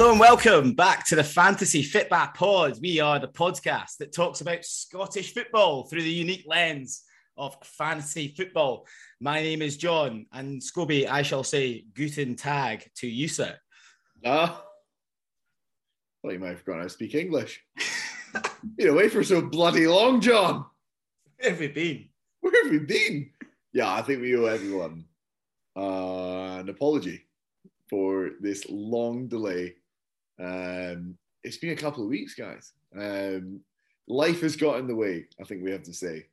Hello and welcome back to the Fantasy Fitback Pod. We are the podcast that talks about Scottish football through the unique lens of fantasy football. My name is John, and Scobie, I shall say Guten Tag to you, sir. Well, you might have forgotten I speak English. Been away for so bloody long, John. Where have we been? Yeah, I think we owe everyone an apology for this long delay. It's been a couple of weeks, guys. Life has got in the way, I think we have to say.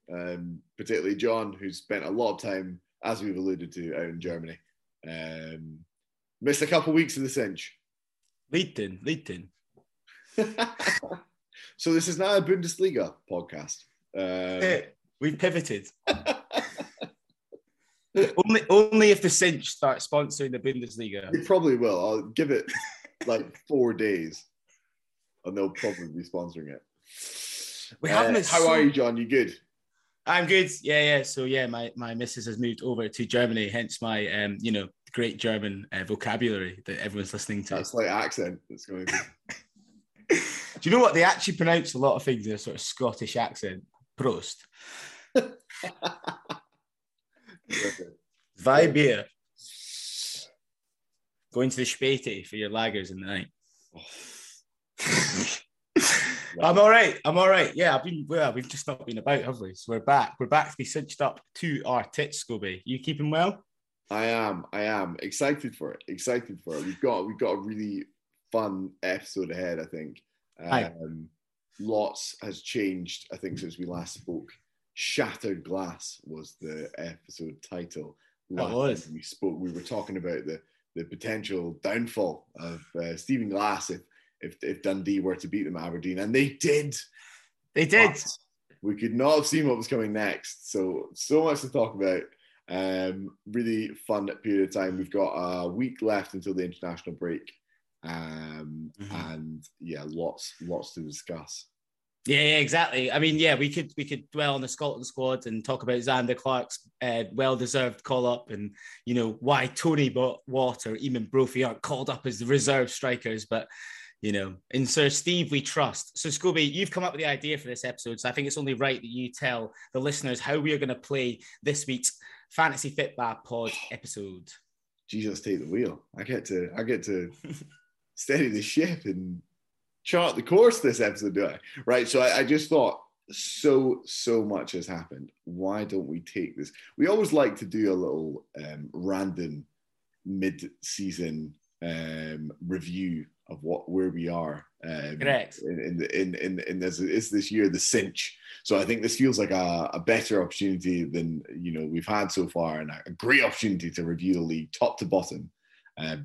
Particularly John, who's spent a lot of time, as we've alluded to, out in Germany. Missed a couple of weeks of the cinch. Leading. So this is now a Bundesliga podcast. We've pivoted. Only if the cinch starts sponsoring the Bundesliga. They probably will. I'll give it like 4 days and they'll probably be sponsoring it. We have missed. How are you, John? You good? I'm good. Yeah. So yeah, my missus has moved over to Germany, hence my great German vocabulary that everyone's listening to. That's like accent that's going to be. Do you know what? They actually pronounce a lot of things in a sort of Scottish accent. Prost. Zwei Bier. Going to the Späti for your lagers in the night. I'm all right. Yeah, we've just not been about, have we? So we're back. We're back to be cinched up to our tits, Scobie. You keeping well? I am. Excited for it. We've got a really fun episode ahead, I think. Lots has changed, I think, since we last spoke. Shattered Glass was the episode title. We spoke. We were talking about the potential downfall of Stephen Glass if Dundee were to beat them at Aberdeen, and they did. But we could not have seen what was coming next. So much to talk about. Really fun period of time. We've got a week left until the international break. And yeah, lots to discuss. Yeah, exactly. I mean, yeah, we could dwell on the Scotland squad and talk about Xander Clark's well-deserved call-up and, why Tony Watt or Eamon Brophy aren't called up as the reserve strikers, but, in Sir Steve we trust. So, Scobie, you've come up with the idea for this episode, so I think it's only right that you tell the listeners how we are going to play this week's Fantasy Fitback Pod episode. Jesus, take the wheel. I get to steady the ship and chart the course this episode, do I? Right, so I just thought so much has happened. Why don't we take this? We always like to do a little random mid-season review of where we are. Correct. In this year, the cinch. So I think this feels like a better opportunity than we've had so far, and a great opportunity to review the league top to bottom,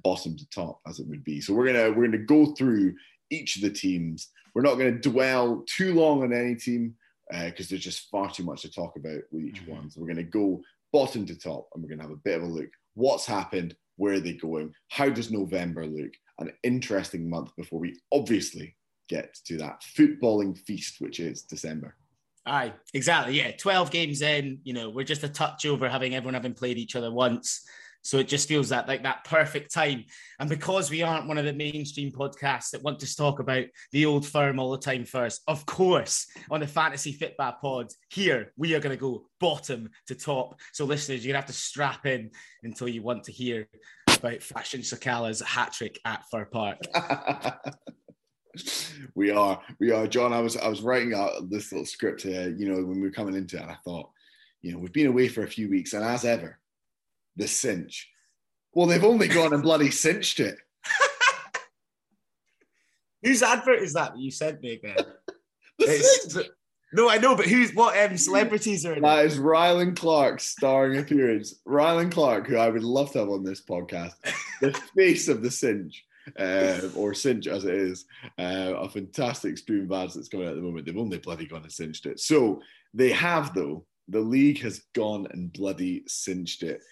bottom to top, as it would be. So we're gonna go through each of the teams. We're not going to dwell too long on any team because there's just far too much to talk about with each one. So we're going to go bottom to top, and we're going to have a bit of a look. What's happened? Where are they going? How does November look? An interesting month before we obviously get to that footballing feast, which is December. Aye, exactly. Yeah, 12 games in. We're just a touch over having played each other once. So it just feels that perfect time. And because we aren't one of the mainstream podcasts that want to talk about the old firm all the time first, of course, on the Fantasy Fitback Pod here, we are going to go bottom to top. So listeners, you're going to have to strap in until you want to hear about Fashion Sakala's hat-trick at Fir Park. We are. John, I was writing out this little script here, when we were coming into it, and I thought, we've been away for a few weeks, and as ever, the cinch. Well, they've only gone and bloody cinched it. Whose advert is that you sent me again? The cinch. No, I know, but what celebrities are in that it? That is Rylan Clark's starring appearance. Rylan Clark, who I would love to have on this podcast, the face of the cinch, or cinch as it is, a fantastic stream of ads that's coming out at the moment. They've only bloody gone and cinched it. So they have, though. The league has gone and bloody cinched it.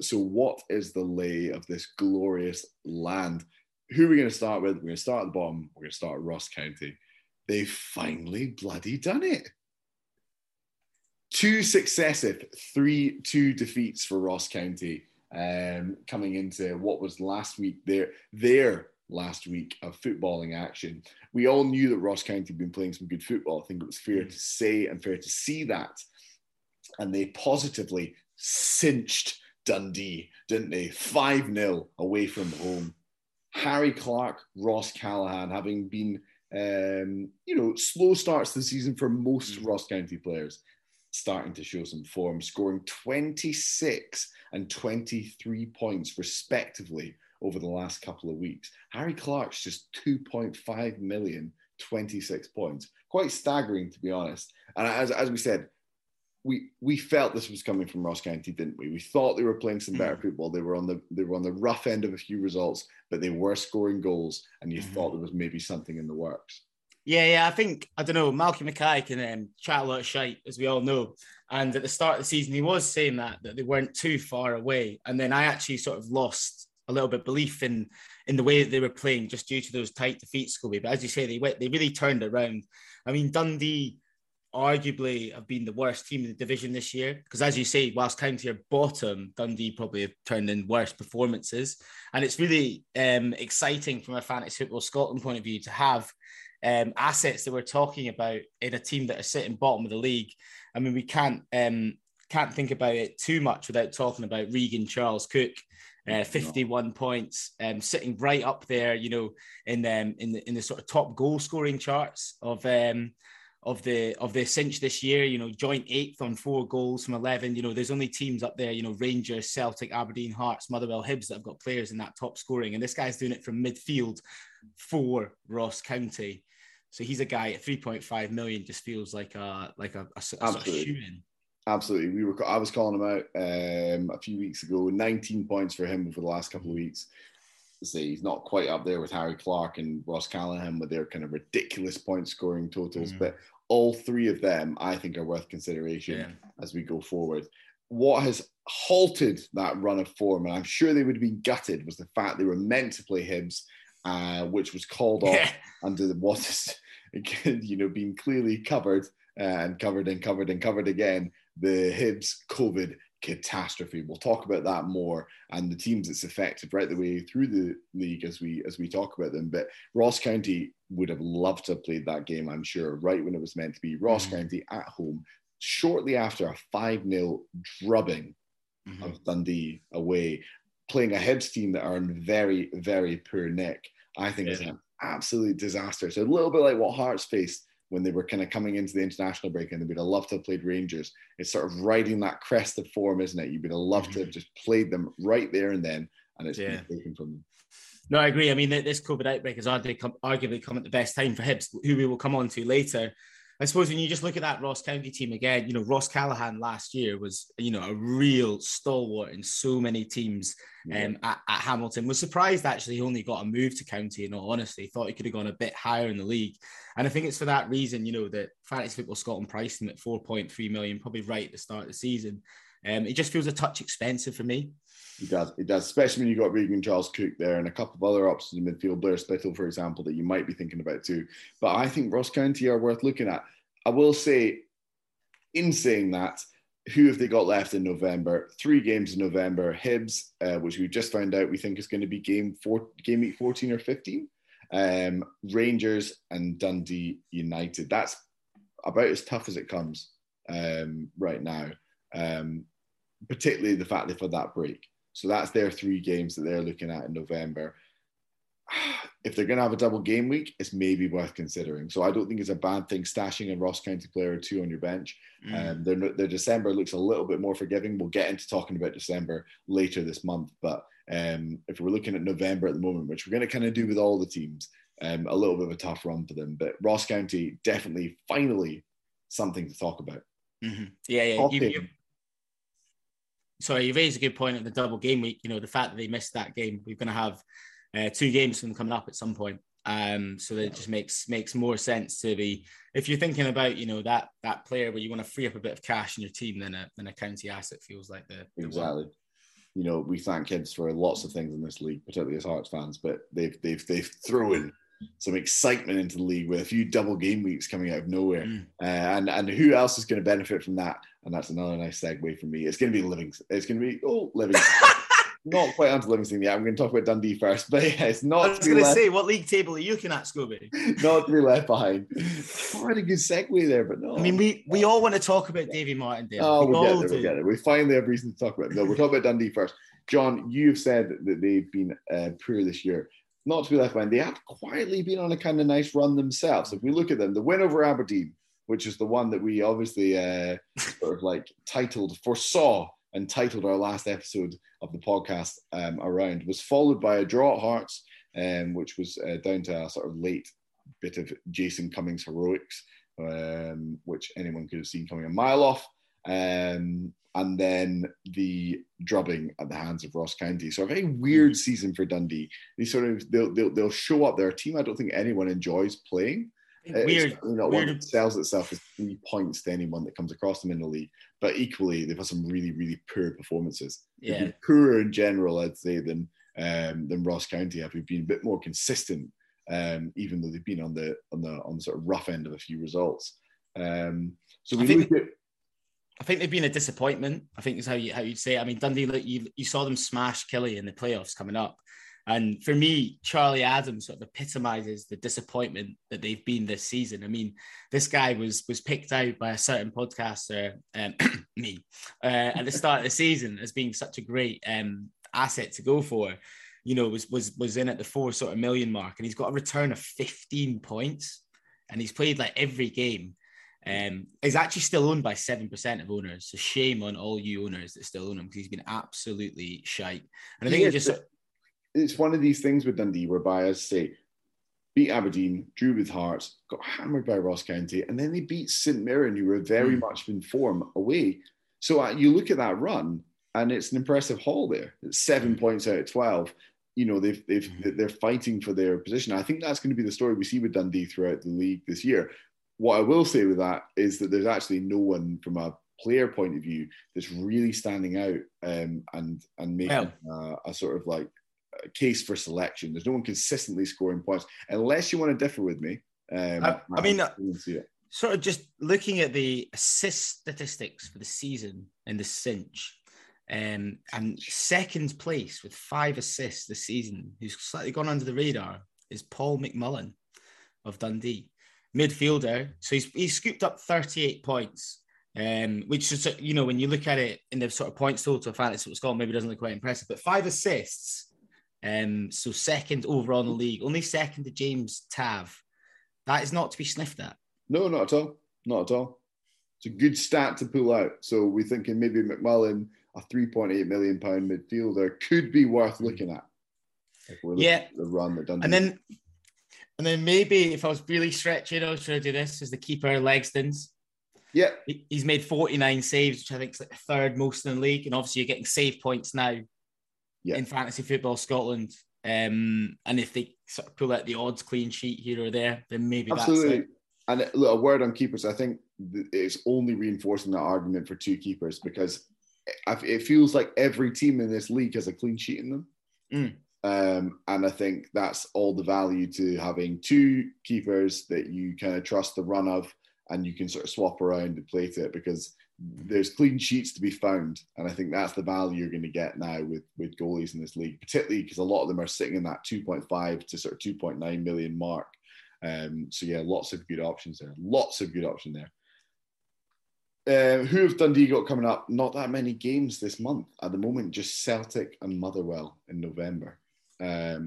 So what is the lay of this glorious land? Who are we going to start with? We're going to start at the bottom. We're going to start at Ross County. They've finally bloody done it. 2 successive 3-2 defeats for Ross County, coming into what was last week their last week of footballing action. We all knew that Ross County had been playing some good football. I think it was fair to say and fair to see that. And they positively cinched Dundee, didn't they? 5-0 away from home. Harry Clarke, Ross Callachan, having been, slow starts to the season for most Ross County players, starting to show some form, scoring 26 and 23 points respectively over the last couple of weeks. Harry Clarke's just 2.5 million, 26 points. Quite staggering, to be honest. And as we said, we felt this was coming from Ross County, didn't we? We thought they were playing some better football. They were on the rough end of a few results, but they were scoring goals, and you thought there was maybe something in the works. Yeah, I think, I don't know, Malky Mackay can chat a lot of shite, as we all know. And at the start of the season, he was saying that they weren't too far away. And then I actually sort of lost a little bit of belief in the way that they were playing just due to those tight defeats, Scobie. But as you say, they really turned around. I mean, Dundee arguably have been the worst team in the division this year, because as you say, whilst County are bottom, Dundee probably have turned in worse performances. And it's really exciting from a Fantasy Football Scotland point of view to have assets that we're talking about in a team that are sitting bottom of the league. I mean, we can't think about it too much without talking about Regan Charles-Cook, 51 points, sitting right up there, in the sort of top goal scoring charts of the Cinch this year, joint 8th on 4 goals from 11. There's only teams up there, Rangers, Celtic, Aberdeen, Hearts, Motherwell, Hibs that have got players in that top scoring. And this guy's doing it from midfield for Ross County. So he's a guy at 3.5 million, just feels like a sort of shoe-in. Absolutely. I was calling him out a few weeks ago, 19 points for him over the last couple of weeks. Say he's not quite up there with Harry Clarke and Ross Callachan with their kind of ridiculous point scoring totals, but all three of them I think are worth consideration as we go forward. What has halted that run of form, and I'm sure they would have been gutted, was the fact they were meant to play Hibs, which was called off under what has been clearly covered and covered and covered and covered again, the Hibs COVID catastrophe. We'll talk about that more and the teams that's affected right the way through the league as we talk about them. But Ross County would have loved to have played that game, I'm sure, right when it was meant to be. Ross County at home shortly after a 5-0 drubbing of Dundee away, playing a Hibs team that are in very, very poor nick. I think it's an absolute disaster. So a little bit like what Hearts faced when they were kind of coming into the international break and they would have loved to have played Rangers. It's sort of riding that crest of form, isn't it? You would have loved to have just played them right there and then, and it's been taken from them. No, I agree. I mean, this COVID outbreak has arguably come at the best time for Hibs, who we will come on to later. I suppose when you just look at that Ross County team again, Ross Callachan last year was, a real stalwart in so many teams at Hamilton. Was surprised, actually, he only got a move to County, in all honesty. Thought he could have gone a bit higher in the league. And I think it's for that reason, that Fantasy Football Scotland priced him at 4.3 million, probably right at the start of the season. It just feels a touch expensive for me. It does, especially when you've got Regan Charles-Cook there and a couple of other options in midfield, Blair Spittle, for example, that you might be thinking about too. But I think Ross County are worth looking at. I will say, in saying that, who have they got left in November? 3 games in November. Hibs, which we've just found out we think is going to be game week 14 or 15. Rangers and Dundee United. That's about as tough as it comes right now, particularly the fact they've had that break. So that's their 3 games that they're looking at in November. If they're going to have a double game week, it's maybe worth considering. So I don't think it's a bad thing stashing a Ross County player or 2 on your bench. Their December looks a little bit more forgiving. We'll get into talking about December later this month. But if we're looking at November at the moment, which we're going to kind of do with all the teams, a little bit of a tough run for them. But Ross County, definitely, finally, something to talk about. Yeah. Sorry, you raised a good point at the double game week. The fact that they missed that game, we're going to have 2 games from them coming up at some point. So that it just makes more sense to be, if you're thinking about, that player where you want to free up a bit of cash in your team, then a County asset feels like the exactly one. We thank Hibs for lots of things in this league, particularly as Hearts fans, but they've thrown some excitement into the league with a few double game weeks coming out of nowhere. And who else is going to benefit from that? And that's another nice segue for me. It's going to be Livingston. not quite onto Livingston yet. I'm going to talk about Dundee first, but yeah, it's not. I was going to say, what league table are you looking at, Scobie? Not to be left behind. What a good segue there, but no. I mean, we all want to talk about Davy Martindale. Oh, we'll get it. We finally have reason to talk about him. No, we're talking about Dundee first. John, you've said that they've been poor this year. Not to be left behind, they have quietly been on a kind of nice run themselves. If we look at them, the win over Aberdeen, which is the one that we obviously sort of like titled our last episode of the podcast around, was followed by a draw at Hearts, which was down to a sort of late bit of Jason Cummings heroics, which anyone could have seen coming a mile off. And then the drubbing at the hands of Ross County. So a very weird season for Dundee. They sort of, they'll show up. They're a team I don't think anyone enjoys playing. Weird. It's not one that sells itself as 3 points to anyone that comes across them in the league. But equally, they've had some really, really poor performances. Yeah. They've been poorer in general, I'd say, than Ross County have. We've been a bit more consistent, even though they've been on the sort of rough end of a few results. I think they've been a disappointment. I think is how you'd say it. I mean, Dundee, like, you saw them smash Killie in the playoffs coming up. And for me, Charlie Adams sort of epitomises the disappointment that they've been this season. I mean, this guy was picked out by a certain podcaster, at the start of the season as being such a great asset to go for. You know, was in at the 4 million mark, and he's got a return of 15 points, and he's played like every game. He's actually still owned by 7% of owners. So shame on all you owners that still own him, because he's been absolutely shite. And I think it's one of these things with Dundee whereby, as I say, beat Aberdeen, drew with Hearts, got hammered by Ross County, and then they beat St. Mirren, who were very much in form away. So you look at that run, and it's an impressive haul there. It's 7 points out of 12. You know, they're fighting for their position. I think that's going to be the story we see with Dundee throughout the league this year. What I will say with that is that there's actually no one from a player point of view that's really standing out and making a sort of like a case for selection. There's no one consistently scoring points, unless you want to differ with me. I mean, sort of just looking at the assist statistics for the season in the Cinch, and second place with 5 assists this season, who's slightly gone under the radar, is Paul McMullen of Dundee. Midfielder, so he's scooped up 38 points, which is, you know, when you look at it in the sort of points total fantasy football, maybe doesn't look quite impressive, but 5 assists, so second overall in the league, only second to James Tav. That is not to be sniffed at. No, not at all. It's a good stat to pull out. So we're thinking maybe McMullen, a £3.8 million midfielder, could be worth looking at. If we're looking at the run that Dundee. And then maybe if I was really stretching, I was trying to do this, is the keeper, Legston's. Yeah. He's made 49 saves, which I think is like the third most in the league. And obviously you're getting save points now in Fantasy Football Scotland. And if they sort of pull out the odds clean sheet here or there, then maybe Absolutely. That's it. And look, a word on keepers, I think it's only reinforcing that argument for two keepers, because it feels like every team in this league has a clean sheet in them. Mm. And I think that's all the value to having two keepers that you kind of trust the run of, and you can sort of swap around and play to it, because there's clean sheets to be found. And I think that's the value you're going to get now with goalies in this league, particularly because a lot of them are sitting in that 2.5 to sort of 2.9 million mark. So yeah, lots of good options there. Who have Dundee got coming up? Not that many games this month. At the moment, just Celtic and Motherwell in November.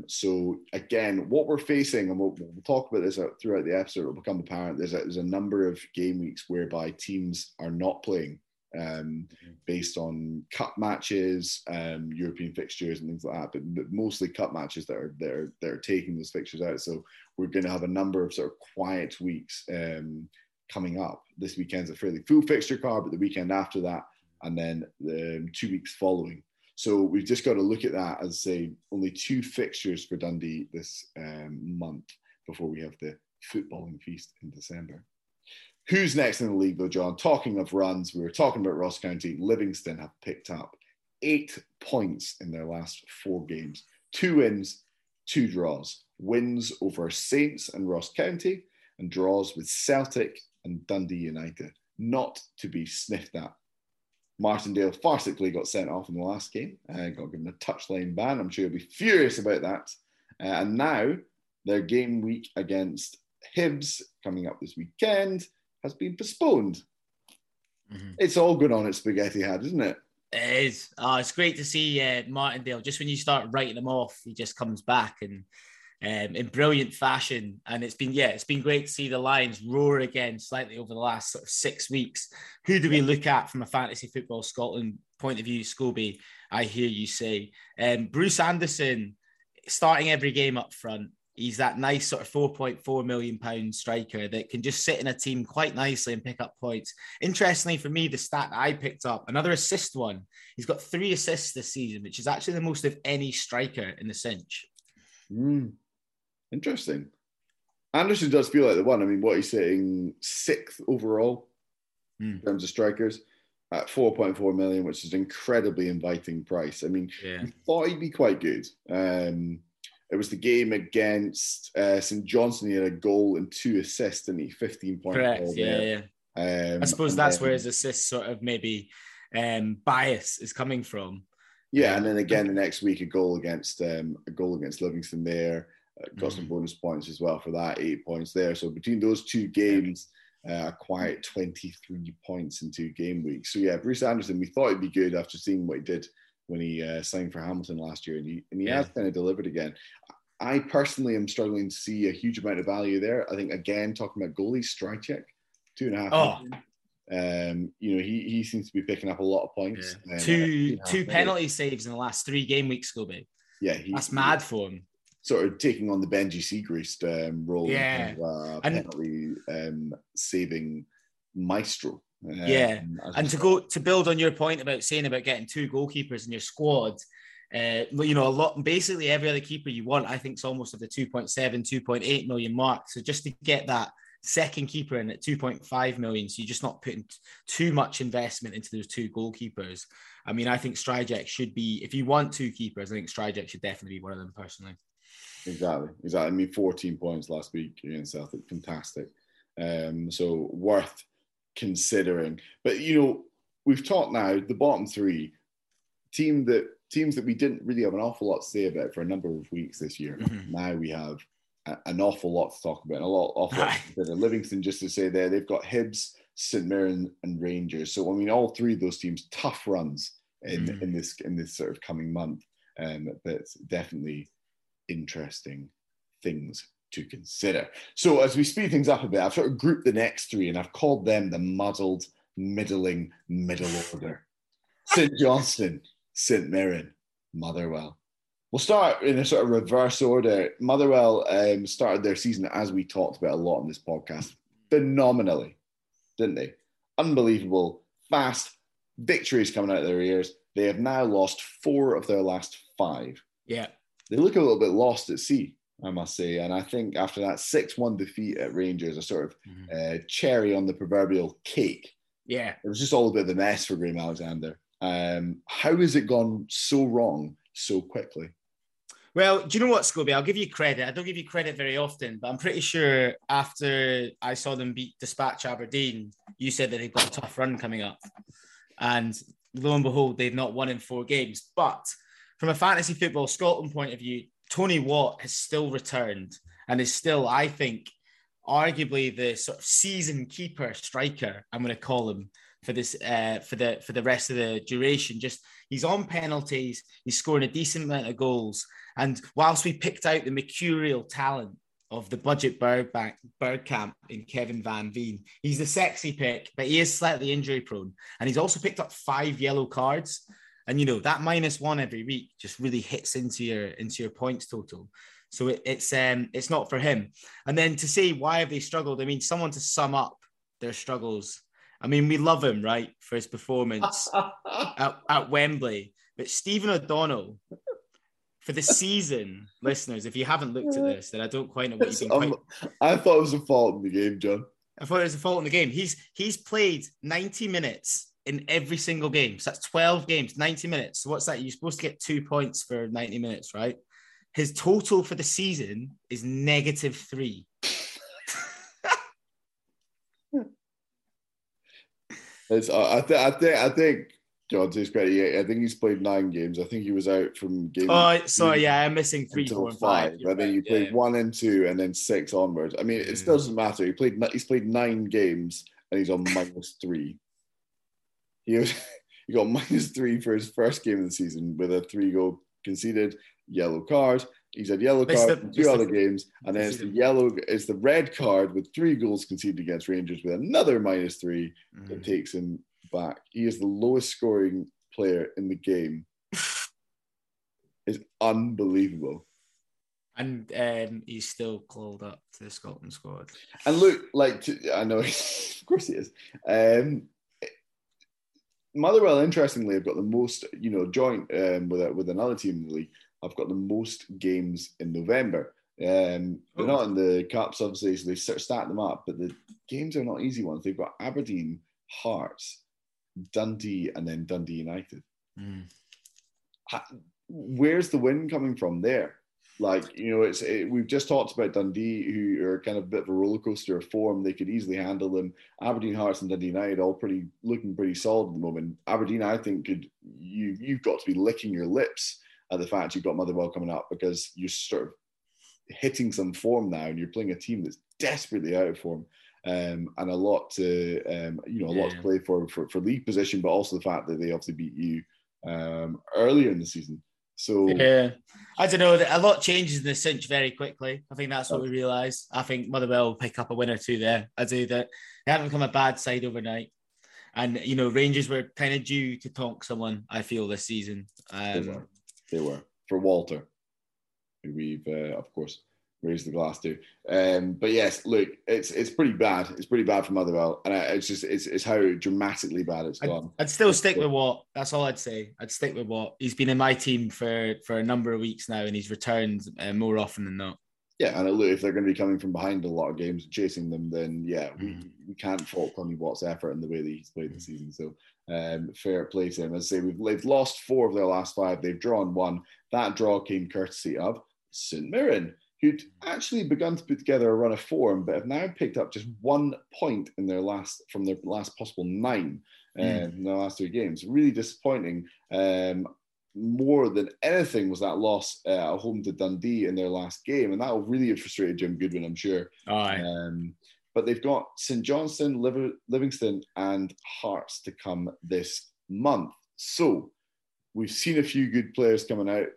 So again, what we're facing, and we'll talk about this throughout the episode, it'll become apparent there's a number of game weeks whereby teams are not playing based on cup matches, European fixtures and things like that, but mostly cup matches that are taking those fixtures out. So we're going to have a number of sort of quiet weeks coming up. This weekend's a fairly full fixture card, but the weekend after that, and then the 2 weeks following. So we've just got to look at that as, say, only 2 fixtures for Dundee this month before we have the footballing feast in December. Who's next in the league, though, John? Talking of runs, we were talking about Ross County. Livingston have picked up 8 points in their last 4 games. 2 wins, 2 draws. Wins over Saints and Ross County, and draws with Celtic and Dundee United. Not to be sniffed at. Martindale farcically got sent off in the last game, got given a touchline ban. I'm sure he'll be furious about that. And now their game week against Hibs coming up this weekend has been postponed. Mm-hmm. It's all good on at Spaghetti Hat, isn't it? It is. Oh, it's great to see Martindale. Just when you start writing him off, he just comes back and in brilliant fashion. And it's been great to see the Lions roar again slightly over the last sort of 6 weeks. Who do we look at from a Fantasy Football Scotland point of view, Scobie? I hear you say. Bruce Anderson, starting every game up front. He's that nice sort of £4.4 million striker that can just sit in a team quite nicely and pick up points. Interestingly for me, the stat that I picked up, another assist one. He's got 3 assists this season, which is actually the most of any striker in the Cinch. Interesting. Anderson does feel like the one. I mean, what he's saying, 6th overall in terms of strikers at 4.4 million, which is an incredibly inviting price. I mean, you thought he'd be quite good. It was the game against St. Johnstone. He had a goal and 2 assists, and he 15 points. Correct, yeah. I suppose that's where his assist sort of maybe bias is coming from. Yeah, and then again the next week a goal against Livingston there. Got some bonus points as well for that, 8 points there. So between those two games, acquired 23 points in 2 game weeks. So yeah, Bruce Anderson, we thought he'd be good after seeing what he did when he signed for Hamilton last year, and he has kind of delivered again. I personally am struggling to see a huge amount of value there. I think, again, talking about goalies, Strachek, 2.5. He seems to be picking up a lot of points. Yeah. Two penalty saves in the last 3 game weeks, Scobie. Yeah, that's mad for him. Sort of taking on the Benji Seagraist role, yeah, penalty saving maestro. And to build on your point about saying about getting 2 goalkeepers in your squad, a lot, basically every other keeper you want, I think, is almost at the 2.7, 2.8 million mark. So just to get that second keeper in at 2.5 million, so you're just not putting too much investment into those 2 goalkeepers. I mean, I think Strachek should be, if you want 2 keepers, I think Strachek should definitely be one of them personally. Exactly. I mean, 14 points last week against Celtic, fantastic. So worth considering, but we've talked now the bottom 3 teams that we didn't really have an awful lot to say about for a number of weeks this year. Now we have an awful lot to talk about, and Livingston, just to say there, they've got Hibs, St. Mirren and Rangers, so I mean all 3 of those teams, tough runs in this sort of coming month, but definitely interesting things to consider. So as we speed things up a bit, I've sort of grouped the next 3 and I've called them the muddled, middling, middle order. St. Johnstone, St. Mirren, Motherwell. We'll start in a sort of reverse order. Motherwell started their season, as we talked about a lot on this podcast, phenomenally, didn't they? Unbelievable, fast, victories coming out of their ears. They have now lost 4 of their last 5. Yeah. They look a little bit lost at sea, I must say. And I think after that 6-1 defeat at Rangers, a sort of cherry on the proverbial cake. Yeah. It was just all a bit of a mess for Graeme Alexander. How has it gone so wrong so quickly? Well, do you know what, Scobie? I'll give you credit. I don't give you credit very often, but I'm pretty sure after I saw them beat Dispatch Aberdeen, you said that they've got a tough run coming up. And lo and behold, they've not won in 4 games. But from a Fantasy Football Scotland point of view, Tony Watt has still returned and is still, I think, arguably the sort of season keeper striker, I'm going to call him, for this for the rest of the duration. Just, he's on penalties, he's scoring a decent amount of goals. And whilst we picked out the mercurial talent of the budget bird camp in Kevin Van Veen, he's the sexy pick, but he is slightly injury prone. And he's also picked up 5 yellow cards. And, that -1 every week just really hits into your points total. So it's not for him. And then to say, why have they struggled? I mean, someone to sum up their struggles. I mean, we love him, right, for his performance at Wembley. But Stephen O'Donnell, for the season, listeners, if you haven't looked at this, then I don't quite know what you've been. I thought it was a fault in the game, John. I thought it was a fault in the game. He's played 90 minutes in every single game. So that's 12 games, 90 minutes. So what's that? You're supposed to get 2 points for 90 minutes, right? His total for the season is -3. I think Jonty's great. Yeah, I think he's played 9 games. I think he was out from game. Oh, sorry, yeah, I'm missing 3, 4, and 5. I think he played 1 and 2, and then 6 onwards. I mean, it still doesn't matter. He's played 9 games, and he's on -3. He got -3 for his first game of the season with a 3-goal conceded, yellow card. He's had yellow card in 2 other games, and then it's the red card with 3 goals conceded against Rangers with another -3 that takes him back. He is the lowest scoring player in the game. It's unbelievable. And he's still called up to the Scotland squad. And look, I know, of course he is. Motherwell, interestingly, have got the most, joint with another team in the league. I've got the most games in November. They're not in the cups, obviously, so they sort of stack them up, but the games are not easy ones. They've got Aberdeen, Hearts, Dundee, and then Dundee United. Mm. Where's the win coming from there? We've just talked about Dundee, who are kind of a bit of a roller coaster of form. They could easily handle them. Aberdeen, Hearts, and Dundee United all looking pretty solid at the moment. Aberdeen, I think, you've got to be licking your lips at the fact you've got Motherwell coming up, because you're sort of hitting some form now, and you're playing a team that's desperately out of form, and a lot to lot to play for league position, but also the fact that they obviously beat you earlier in the season. So yeah, I don't know. A lot changes in the Cinch very quickly. I think that's what we realised. I think Motherwell will pick up a win or 2 there. I do that. They haven't become a bad side overnight, and Rangers were kind of due to tonk someone. I feel this season. They were for Walter, who we've of course raised the glass to. But yes, look, it's pretty bad. It's pretty bad for Motherwell, and it's how dramatically bad it's gone. I'd still stick with Watt. That's all I'd say. I'd stick with Watt. He's been in my team for a number of weeks now, and he's returned more often than not. Yeah, and look, if they're going to be coming from behind a lot of games and chasing them, then yeah, we can't fault Tony Watt's effort and the way that he's played the season. So fair play to him. As I say, they've lost 4 of their last 5. They've drawn 1. That draw came courtesy of St. Mirren, who'd actually begun to put together a run of form, but have now picked up just 1 point in from their last possible 9 in their last 2 games. Really disappointing. More than anything was that loss at home to Dundee in their last game, and that will really have frustrated Jim Goodwin, I'm sure. Aye. But they've got St. Johnstone, Livingston, and Hearts to come this month. So we've seen a few good players coming out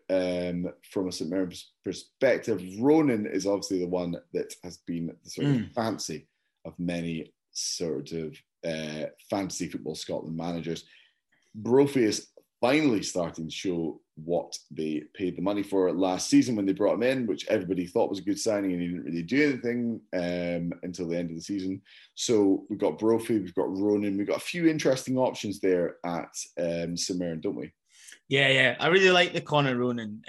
from a St. Mirren perspective. Ronan is obviously the one that has been the sort of fancy of many sort of fantasy football Scotland managers. Brophy is finally starting to show what they paid the money for last season when they brought him in, which everybody thought was a good signing, and he didn't really do anything until the end of the season. So we've got Brophy, we've got Ronan, we've got a few interesting options there at St. Mirren, don't we? Yeah. I really like the Connor Ronan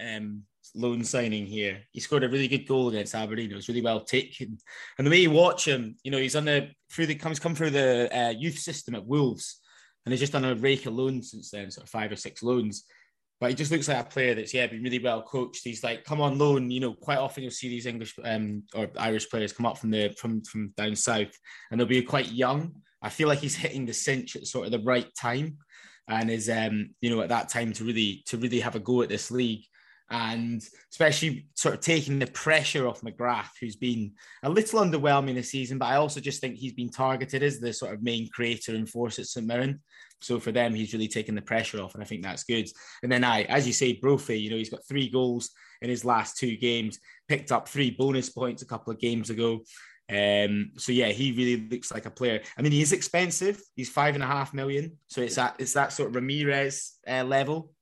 loan signing here. He scored a really good goal against Aberdeen. It was really well taken. And the way you watch him, he's come through the youth system at Wolves, and he's just done a rake of loans since then, sort of 5 or 6 loans. But he just looks like a player that's been really well coached. He's like come on loan. Quite often you'll see these English or Irish players come up from down south, and they'll be quite young. I feel like he's hitting the Cinch at sort of the right time, and is at that time to really have a go at this league, and especially sort of taking the pressure off McGrath, who's been a little underwhelming this season. But I also just think he's been targeted as the sort of main creator and force at St. Mirren. So for them, he's really taken the pressure off, and I think that's good. And then as you say, Brophy, he's got 3 goals in his last 2 games, picked up 3 bonus points a couple of games ago. So yeah, he really looks like a player. I mean, he is expensive. He's $5.5 million. So it's that sort of Ramirez level,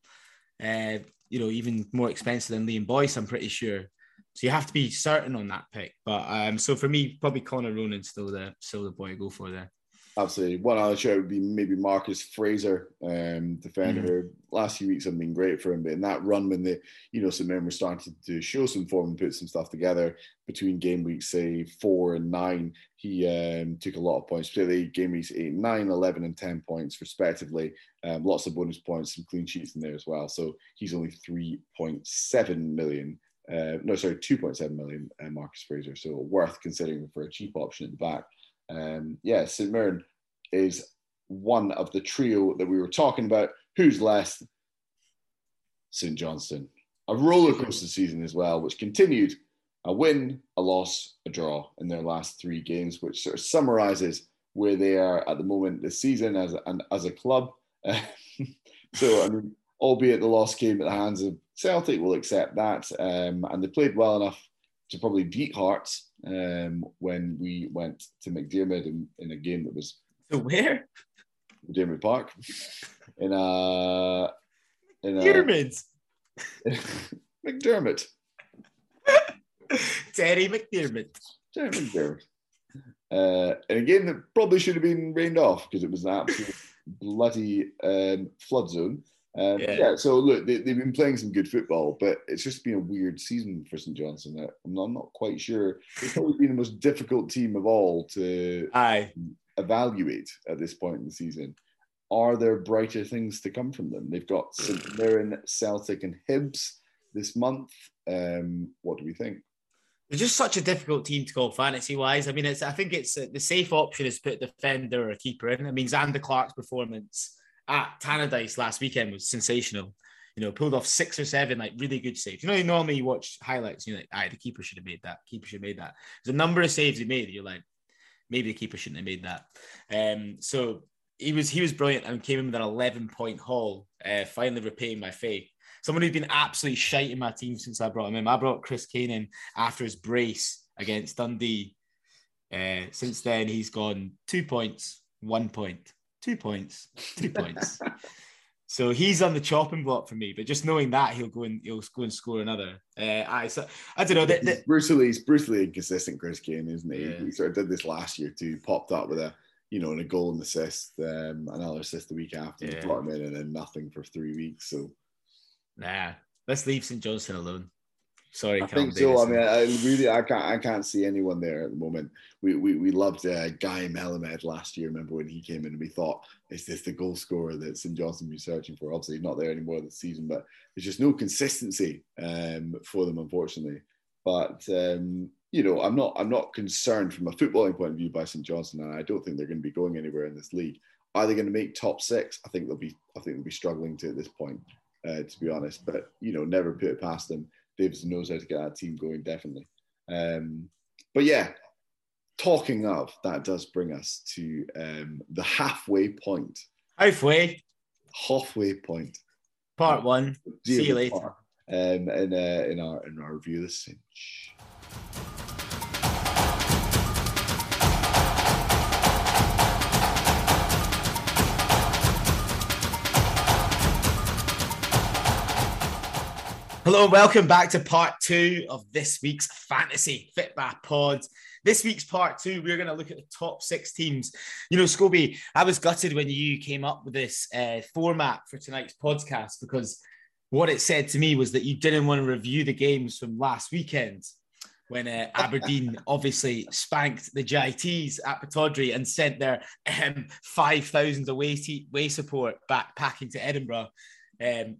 even more expensive than Liam Boyce, I'm pretty sure. So you have to be certain on that pick. But so for me, probably Connor Ronan's still the boy to go for there. Absolutely. One other shout would be maybe Marcus Fraser, defender. Last few weeks have been great for him, but in that run when the St. Mirren were starting to show some form and put some stuff together between game weeks, say 4 and 9, he took a lot of points, particularly game weeks 8, 9, 11 and 10 points respectively. Lots of bonus points, some clean sheets in there as well. So he's only 2.7 million, Marcus Fraser. So worth considering for a cheap option at the back. St. Mirren is one of the trio that we were talking about Who's less? St. Johnstone. A rollercoaster season as well, which continued a win, a loss, a draw in their last three games, which sort of summarises where they are at the moment this season as a club. So, I mean, albeit the loss came at the hands of Celtic, we'll accept that. And they played well enough to probably beat Hearts when we went to McDermott in a game that was... So where? McDermott Park. McDermott. Terry McDermott. Terry McDermott. And again, that probably should have been rained off because it was an absolute bloody flood zone. So look, they've been playing some good football, but it's just been a weird season for St. Johnstone. I'm not quite sure. It's probably been the most difficult team of all to evaluate at this point in the season. Are there brighter things to come from them? They've got St. Mirren, Celtic and Hibs this month. What do we think? They're just such a difficult team to call fantasy-wise. I mean, I think the safe option is put a defender or a keeper in. I mean, Xander Clark's performance at Tannadice last weekend was sensational. You know, pulled off 6 or 7, like, really good saves. You know, normally you watch highlights and you're like, the keeper should have made that. There's a number of saves he made. You're like, maybe the keeper shouldn't have made that. So he was brilliant and came in with an 11-point haul, finally repaying my faith. Someone who'd been absolutely shite in my team since I brought him in. I brought Chris Kane in after his brace against Dundee. Since then, he's gone 2 points, 1 point, 2 points, 2 points. So he's on the chopping block for me. But just knowing that, he'll go and score another. I don't know. He's brutally inconsistent, Chris Kane, isn't he? Yeah. He sort of did this last year too. Popped up with a goal and assist, another assist the week after. Yeah. Brought him in and then nothing for 3 weeks. So. Nah, let's leave St. Johnstone alone. Sorry, I think so. I mean, I can't see anyone there at the moment. We loved Guy Melamed last year. Remember when he came in and we thought, is this the goal scorer that St. Johnstone was searching for? Obviously, not there anymore this season, but there's just no consistency for them, unfortunately. But I'm not concerned from a footballing point of view by St. Johnstone, and I don't think they're going to be going anywhere in this league. Are they going to make top six? I think they'll be struggling to at this point. To be honest, but never put it past them. Davidson knows how to get that team going, definitely. But yeah, talking of, that does bring us to the halfway point. Halfway point. Part one. See you later. In our review of the Cinch. Hello and welcome back to part two of this week's Fantasy Fitback Pod. This week's part two, we're going to look at the top six teams. You know, Scobie, I was gutted when you came up with this format for tonight's podcast because what it said to me was that you didn't want to review the games from last weekend when Aberdeen obviously spanked the JITs at Pittodrie and sent their 5,000 away support back packing to Edinburgh.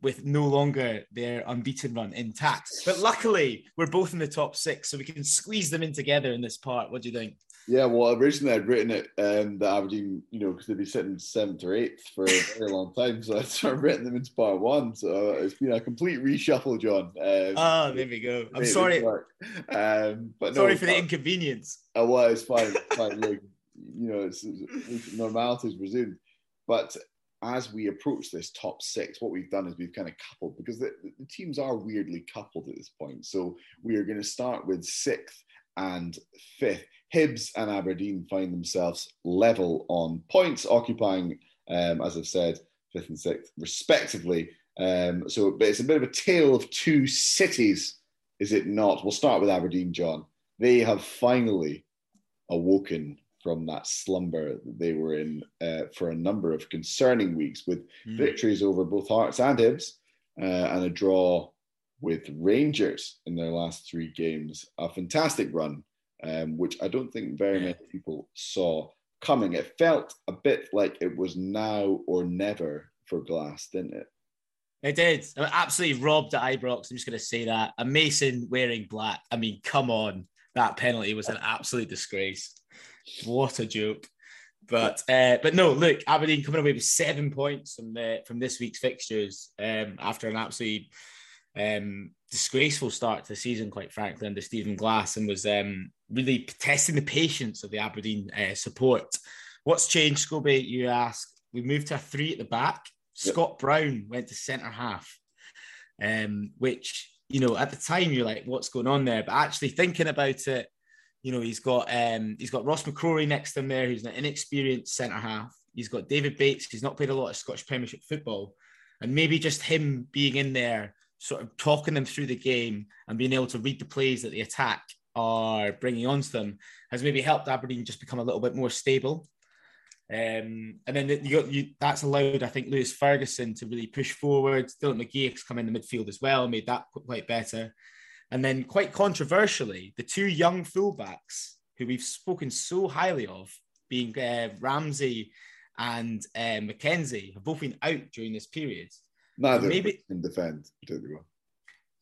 With no longer their unbeaten run intact. But luckily, we're both in the top six, so we can squeeze them in together in this part. What do you think? Yeah, well, originally I'd written it that Aberdeen, because they'd be sitting 7th or 8th for a very long time, so I'd sort of written them into part one. So it's been a complete reshuffle, John. There we go. I'm sorry. Sorry for the inconvenience. Well, it's fine. Look, it's normality is resumed. But as we approach this top six, what we've done is we've kind of coupled, because the teams are weirdly coupled at this point. So we are going to start with 6th and 5th. Hibs and Aberdeen find themselves level on points, occupying, as I've said, 5th and 6th, respectively. But it's a bit of a tale of two cities, is it not? We'll start with Aberdeen, John. They have finally awoken from that slumber that they were in for a number of concerning weeks, with victories over both Hearts and Hibs and a draw with Rangers in their last three games. A fantastic run, which I don't think very many people saw coming. It felt a bit like it was now or never for Glass, didn't it? It did. I mean, absolutely robbed at Ibrox. I'm just going to say that. A Mason wearing black. I mean, come on. That penalty was an absolute disgrace. What a joke. But no, look, Aberdeen coming away with 7 points from this week's fixtures after an absolutely disgraceful start to the season, quite frankly, under Stephen Glass, and was really testing the patience of the Aberdeen support. What's changed, Scobie, you ask? We moved to a three at the back. Scott Brown went to centre-half, which, you know, at the time you're like, what's going on there? But actually thinking about it, you know, he's got Ross McCrory next to him there, who's an inexperienced centre-half. He's got David Bates, who's not played a lot of Scottish Premiership football. And maybe just him being in there, sort of talking them through the game and being able to read the plays that the attack are bringing onto them has maybe helped Aberdeen just become a little bit more stable. And then that's allowed, I think, Lewis Ferguson to really push forward. Dylan McGeech's come in the midfield as well, made that quite better. And then, quite controversially, the two young fullbacks who we've spoken so highly of, being Ramsey and McKenzie, have both been out during this period. Neither can defend particularly well.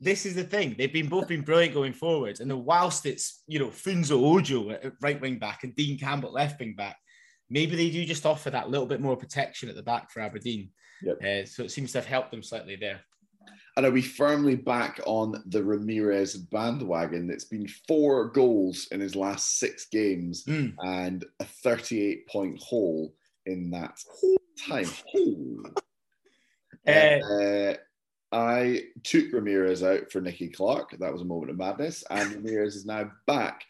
This is the thing. They've both been brilliant going forwards. And whilst it's, you know, Funzo Ojo at right wing back and Dean Campbell at left wing back, maybe they do just offer that little bit more protection at the back for Aberdeen. Yep. So it seems to have helped them slightly there. And are we firmly back on the Ramirez bandwagon? It's been 4 goals in his last 6 games and a 38-point haul in that time. I took Ramirez out for Nicky Clark. That was a moment of madness. And Ramirez is now back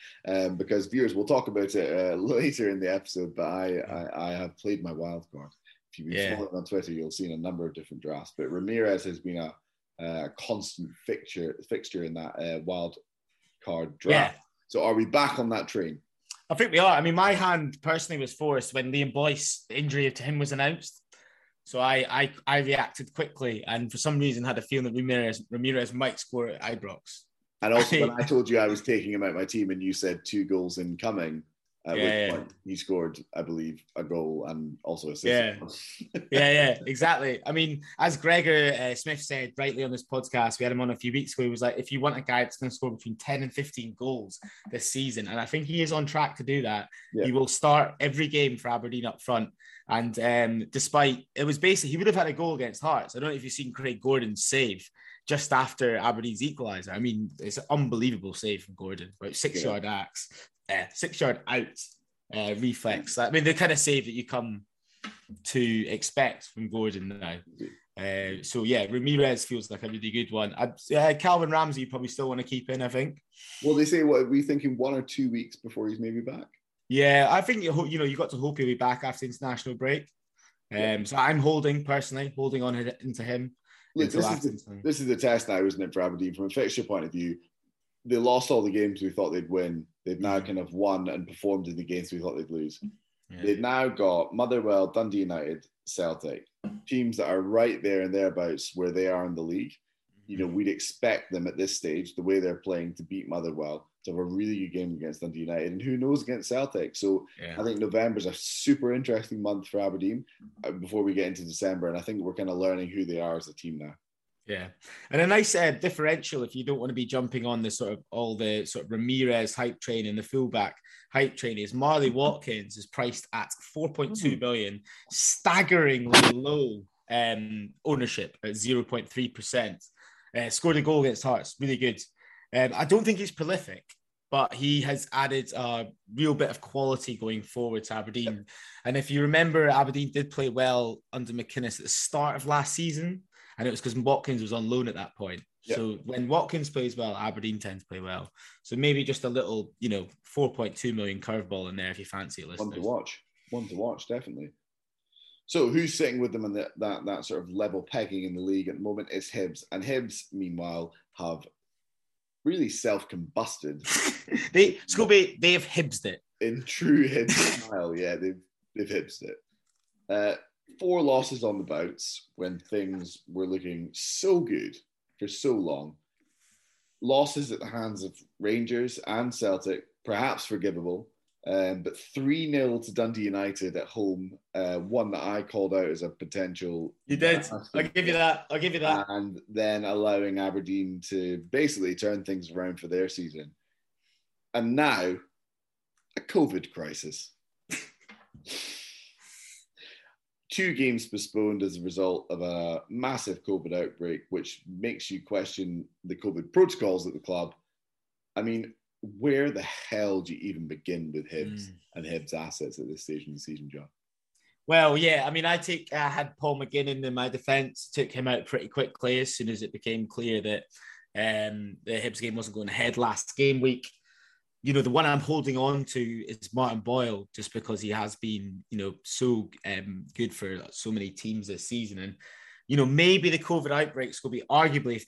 because viewers will talk about it later in the episode, but I have played my wild card. If you've been following on Twitter, you'll see in a number of different drafts. But Ramirez has been a constant fixture in that wild card draft. Yeah. So are we back on that train? I think we are. I mean, my hand personally was forced when Liam Boyce, the injury to him was announced. So I reacted quickly and for some reason had a feeling that Ramirez might score at Ibrox. And also when I told you I was taking him out my team and you said 2 goals incoming, at which point he scored, I believe, a goal and also assist. Yeah, exactly. I mean, as Gregor Smith said rightly on this podcast, we had him on a few weeks ago, he was like, if you want a guy that's going to score between 10 and 15 goals this season, and I think he is on track to do that, he will start every game for Aberdeen up front. And despite, it was basically, he would have had a goal against Hearts. I don't know if you've seen Craig Gordon's save just after Aberdeen's equaliser. I mean, it's an unbelievable save from Gordon, about 6-yard axe, 6-yard out reflex. I mean, the kind of save that you come to expect from Gordon now. So, Ramirez feels like a really good one. Calvin Ramsey, you probably still want to keep in, I think. Well, they say, what are we thinking, 1 or 2 weeks before he's maybe back? Yeah, I think you got to hope he'll be back after international break. So I'm holding on into him. Look, this is the test now, isn't it, for Aberdeen? From a fixture point of view, they lost all the games we thought they'd win. They've now kind of won and performed in the games we thought they'd lose. Yeah. They've now got Motherwell, Dundee United, Celtic, teams that are right there and thereabouts where they are in the league. You know, we'd expect them at this stage, the way they're playing, to beat Motherwell, to have a really good game against Dundee United, and who knows against Celtic. So I think November's a super interesting month for Aberdeen before we get into December, and I think we're kind of learning who they are as a team now. Yeah, and a nice differential if you don't want to be jumping on the sort of all the sort of Ramirez hype train and the fullback hype train is Marley Watkins is priced at 4.2 billion, staggeringly low ownership at 0.3%. Scored a goal against Hearts, really good. I don't think he's prolific, but he has added a real bit of quality going forward to Aberdeen. Yep. And if you remember, Aberdeen did play well under McInnes at the start of last season, and it was because Watkins was on loan at that point. Yep. So when Watkins plays well, Aberdeen tends to play well. So maybe just a little, 4.2 million curveball in there if you fancy it, listeners. One to watch, definitely. So who's sitting with them in that sort of level pegging in the league at the moment is Hibs. And Hibs, meanwhile, have really self-combusted. They have Hibsed it. In true Hibs style, they've Hibsed it. 4 losses on the bounce when things were looking so good for so long. Losses at the hands of Rangers and Celtic, perhaps forgivable, but 3-0 to Dundee United at home, one that I called out as a potential. You did. I'll give you that. And then allowing Aberdeen to basically turn things around for their season. And now, a COVID crisis. 2 games postponed as a result of a massive COVID outbreak, which makes you question the COVID protocols at the club. I mean, where the hell do you even begin with Hibs and Hibs assets at this stage in the season, John? Well, yeah, I mean, I had Paul McGinn in my defence, took him out pretty quickly as soon as it became clear that the Hibs game wasn't going ahead last game week. You know, the one I'm holding on to is Martin Boyle, just because he has been, you know, so good for so many teams this season. And, you know, maybe the COVID outbreaks will be arguably, if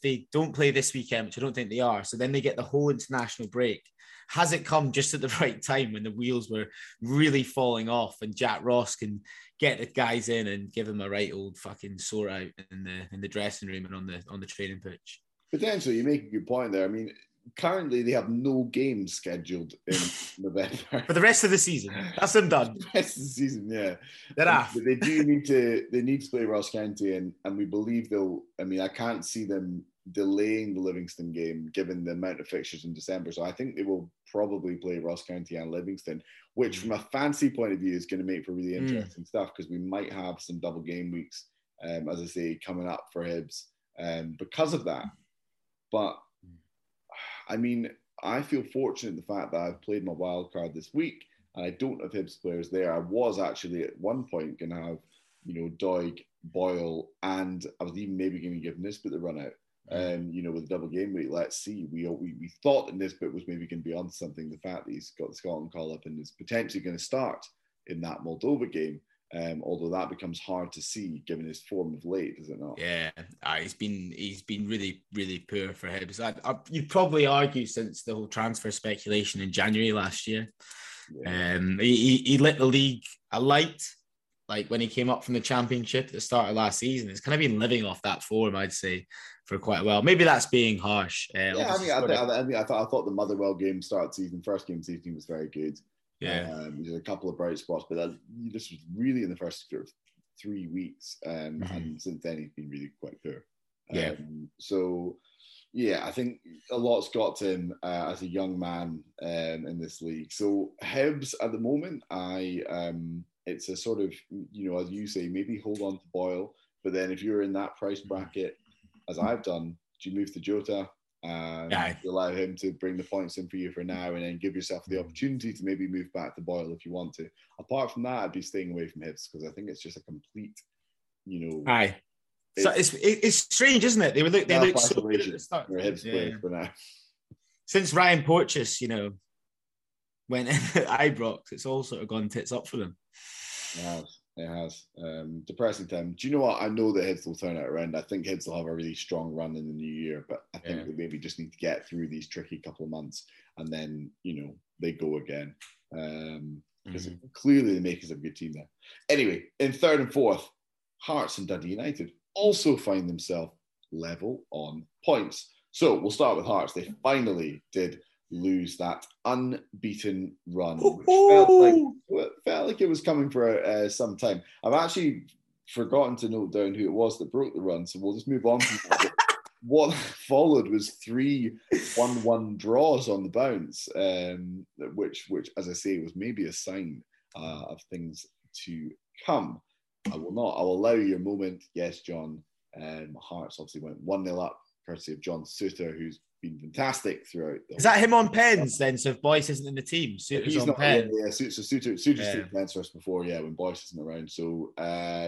they don't play this weekend, which I don't think they are, so then they get the whole international break. Has it come just at the right time when the wheels were really falling off and Jack Ross can get the guys in and give them a right old fucking sore out in the dressing room and on the training pitch? Potentially, you make a good point there. I mean, currently, they have no games scheduled in November. For the rest of the season. That's them done. The rest of the season, yeah. They're off. But they need to play Ross County, and we believe they'll... I mean, I can't see them delaying the Livingston game, given the amount of fixtures in December. So I think they will probably play Ross County and Livingston, which from a fancy point of view is going to make for really interesting stuff, because we might have some double game weeks, as I say, coming up for Hibs because of that. But... I mean, I feel fortunate in the fact that I've played my wild card this week and I don't have Hibs players there. I was actually at one point going to have, you know, Doig, Boyle, and I was even maybe going to give Nisbet the run out. You know, with the double game week, let's see. We thought that Nisbet was maybe going to be on something. The fact that he's got the Scotland call up and is potentially going to start in that Moldova game. Although that becomes hard to see given his form of late, does it not? Yeah, he's been really, really poor for Hibs. You'd probably argue since the whole transfer speculation in January last year. Yeah. He lit the league alight, like when he came up from the Championship at the start of last season. It's kind of been living off that form, I'd say, for quite a while. Maybe that's being harsh. I thought the Motherwell game start season, first game season was very good. Yeah, there's a couple of bright spots, but this was really in the first 3 weeks, and since then he's been really quite poor. So, yeah, I think a lot's got to him as a young man in this league. So Hibs at the moment, it's a sort of, you know, as you say, maybe hold on to Boyle, but then if you're in that price bracket, as I've done, do you move to Jota? Allow him to bring the points in for you for now, and then give yourself the opportunity to maybe move back to Boyle if you want to. Apart from that, I'd be staying away from Hibs because I think it's just a complete, you know. Aye. It's strange, isn't it? They look so good at the start. Hibs players for now. Since Ryan Porteous, you know, went in at Ibrox, it's all sort of gone tits up for them. It has. Depressing time. Do you know what? I know that Hibs will turn it around. I think Hibs will have a really strong run in the new year, but I think we maybe just need to get through these tricky couple of months and then, you know, they go again. Because clearly the makers of a good team there. Anyway, in third and fourth, Hearts and Dundee United also find themselves level on points. So we'll start with Hearts. They finally did lose that unbeaten run, which felt like it was coming for some time. I've actually forgotten to note down who it was that broke the run, so we'll just move on. What followed was 3-1-1 draws on the bounce, which, as I say, was maybe a sign of things to come. I will allow you a moment. Yes, John. Hearts obviously went 1-0 up, courtesy of John Suter, who's been fantastic throughout. Is that him on pens then? So if Boyce isn't in the team, Suter's on pens. Yeah, Suter's pens for us before, when Boyce isn't around. So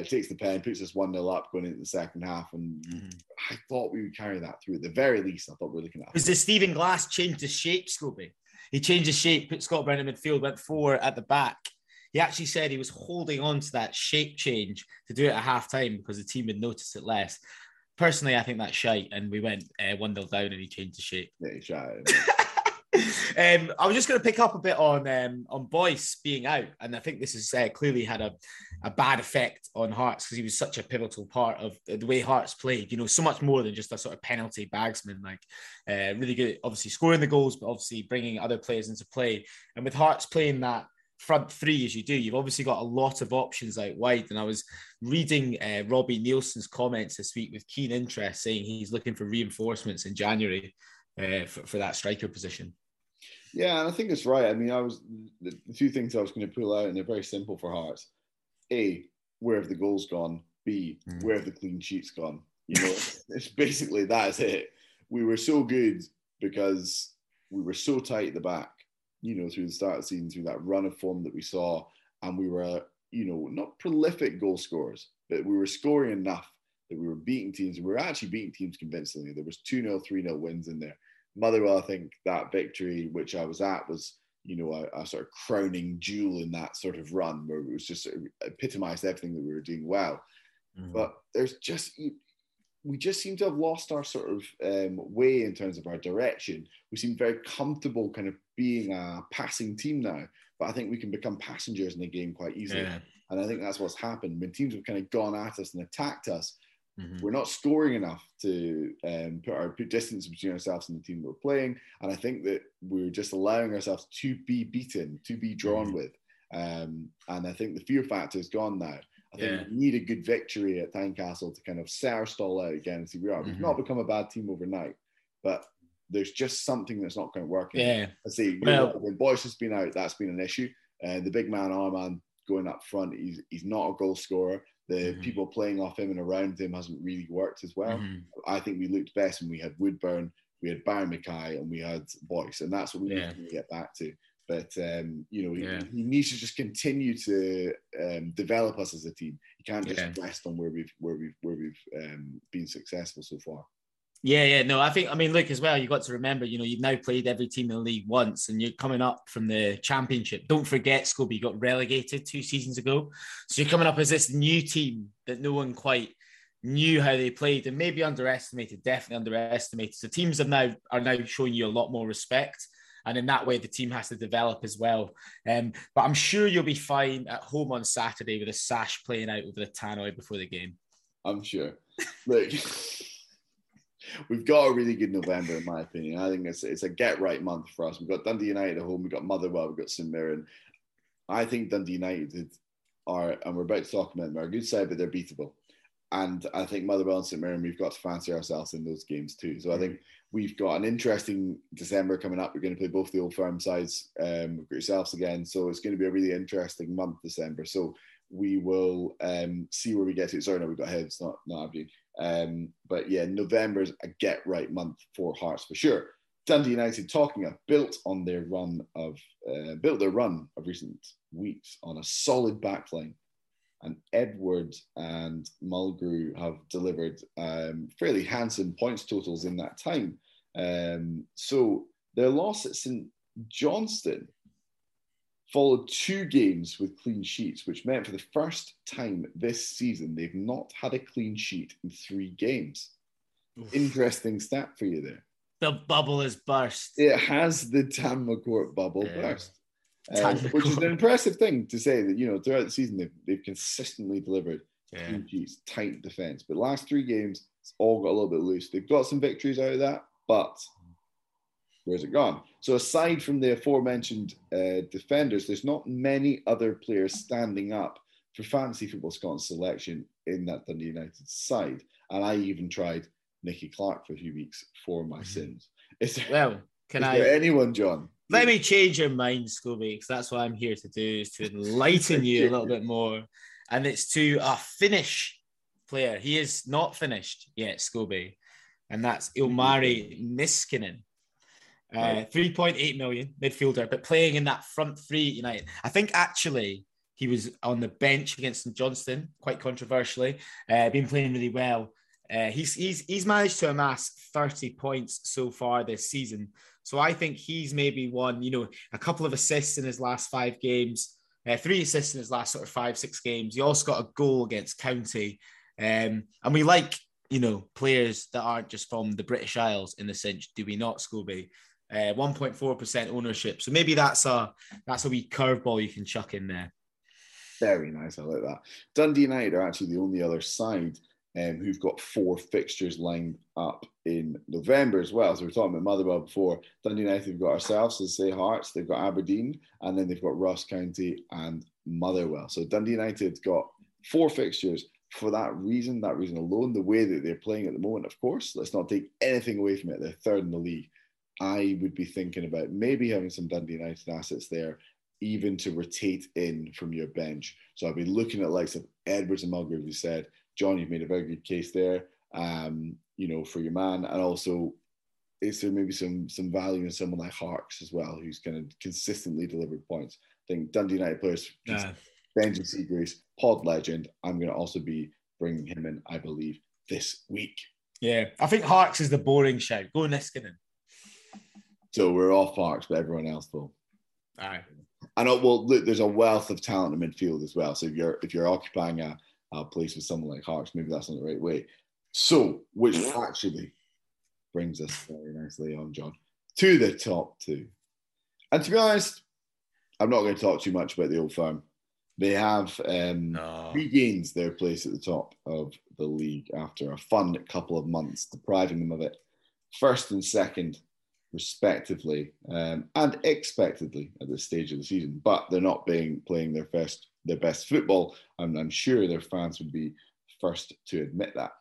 takes the pen, puts us 1-0 up going into the second half, and I thought we would carry that through. At the very least, I thought we were looking at it. Because Stephen Glass changed his shape, Scobie. He changed his shape, put Scott Brown in midfield, went 4 at the back. He actually said he was holding on to that shape change to do it at half-time because the team had noticed it less. Personally, I think that's shite, and we went 1-0 down, and he changed the shape. Yeah, he tried. I was just going to pick up a bit on Boyce being out, and I think this has clearly had a bad effect on Hearts because he was such a pivotal part of the way Hearts played. You know, so much more than just a sort of penalty bagsman. Like, really good, at obviously scoring the goals, but obviously bringing other players into play. And with Hearts playing that front three as you do, you've obviously got a lot of options out wide, and I was reading Robbie Nielsen's comments this week with keen interest, saying he's looking for reinforcements in January for that striker position. Yeah, and I think it's right. I mean, the 2 things I was going to pull out, and they're very simple for Hearts. A, where have the goals gone? B, where have the clean sheets gone? You know, it's basically that's it. We were so good because we were so tight at the back, you know, through the start of the season, through that run of form that we saw. And we were, you know, not prolific goal scorers, but we were scoring enough that we were beating teams. We were actually beating teams convincingly. There was 2-0, 3-0 wins in there. Motherwell, I think that victory, which I was at, was, you know, a sort of crowning jewel in that sort of run where it was just sort of epitomised everything that we were doing well. Mm-hmm. But there's just... we just seem to have lost our sort of way in terms of our direction. We seem very comfortable kind of being a passing team now, but I think we can become passengers in the game quite easily. Yeah. And I think that's what's happened. When teams have kind of gone at us and attacked us, mm-hmm. we're not scoring enough to put distance between ourselves and the team we're playing. And I think that we're just allowing ourselves to be beaten, to be drawn with. And I think the fear factor is gone now. I think we need a good victory at Tynecastle to kind of set our stall out again and see we are. We've not become a bad team overnight, but there's just something that's not going to work. Yeah. I see, when Boyce has been out, that's been an issue. The big man, Armand, going up front, he's not a goal scorer. The people playing off him and around him hasn't really worked as well. Mm-hmm. I think we looked best when we had Woodburn, we had Barry Mackay, and we had Boyce, and that's what we need to get back to. But, you know, he needs to just continue to develop us as a team. He can't just rest on where we've been successful so far. Yeah. No, I think, I mean, look, as well, you've got to remember, you know, you've now played every team in the league once and you're coming up from the Championship. Don't forget, Scobie got relegated 2 seasons ago. So you're coming up as this new team that no one quite knew how they played and maybe definitely underestimated. So teams are now showing you a lot more respect. And in that way, the team has to develop as well. But I'm sure you'll be fine at home on Saturday with a sash playing out over the tannoy before the game. I'm sure. Look, we've got a really good November, in my opinion. I think it's a get-right month for us. We've got Dundee United at home. We've got Motherwell. We've got St. Mirren. I think Dundee United are, and we're about to talk about them, are a good side, but they're beatable. And I think Motherwell and St. Mirren, we've got to fancy ourselves in those games too. So I think we've got an interesting December coming up. We're going to play both the Old Firm sides. We've got yourselves again. So it's going to be a really interesting month, December. So we will see where we get to. Sorry, no, we've got Hibs, not Aberdeen. But yeah, November's a get-right month for Hearts for sure. Dundee United talking have built their run of recent weeks on a solid backline. And Edwards and Mulgrew have delivered fairly handsome points totals in that time. So their loss at St. Johnstone followed 2 games with clean sheets, which meant for the first time this season, they've not had a clean sheet in 3 games. Oof. Interesting stat for you there. The bubble has burst. It has, the Tam McCourt bubble burst. Which is an impressive thing to say that, you know, throughout the season, they've consistently delivered QG's tight defence. But last 3 games, it's all got a little bit loose. They've got some victories out of that, but where's it gone? So aside from the aforementioned defenders, there's not many other players standing up for Fantasy Football Scotland's selection in that Dundee United side. And I even tried Nicky Clark for a few weeks for my sins. Is there anyone, John? Let me change your mind, Scobie, because that's what I'm here to do, is to enlighten you a little bit more. And it's to a Finnish player. He is not finished yet, Scobie. And that's Ilmari Niskanen. 3.8 million midfielder, but playing in that front three at United. I think actually he was on the bench against St. Johnstone, quite controversially. Been playing really well. He's managed to amass 30 points so far this season. So I think he's maybe won, you know, a couple of assists in his last 5 games, 3 assists in his last sort of 5-6 games. He also got a goal against County. And we like, you know, players that aren't just from the British Isles in the Cinch, do we not, Scobie? 1.4% ownership. So maybe that's a wee curveball you can chuck in there. Very nice. I like that. Dundee United are actually the only other side who've got 4 fixtures lined up in November as well. So we were talking about Motherwell before. Dundee United have got ourselves, as they say, Hearts. They've got Aberdeen, and then they've got Ross County and Motherwell. So Dundee United got 4 fixtures for that reason alone, the way that they're playing at the moment, of course. Let's not take anything away from it. They're 3rd in the league. I would be thinking about maybe having some Dundee United assets there even to rotate in from your bench. So I've been looking at likes of Edwards and Mulgrew, who said, John, you've made a very good case there, for your man. And also, is there maybe some value in someone like Hawks as well, who's kind of consistently delivered points? I think Dundee United players, Benji Seagraves, pod legend, I'm going to also be bringing him in, I believe, this week. Yeah, I think Hawks is the boring shout. Go Niskanen. So we're off Hawks, but everyone else though. All right. And well, look, there's a wealth of talent in midfield as well. So if you're occupying a place with someone like Hawks, maybe that's not the right way. So, which actually brings us very nicely on, John, to the top two. And to be honest, I'm not going to talk too much about the Old Firm. They have regained their place at the top of the league after a fun couple of months, depriving them of it. First and second, respectively, and expectedly at this stage of the season. But they're not playing their best football, and I'm sure their fans would be first to admit that.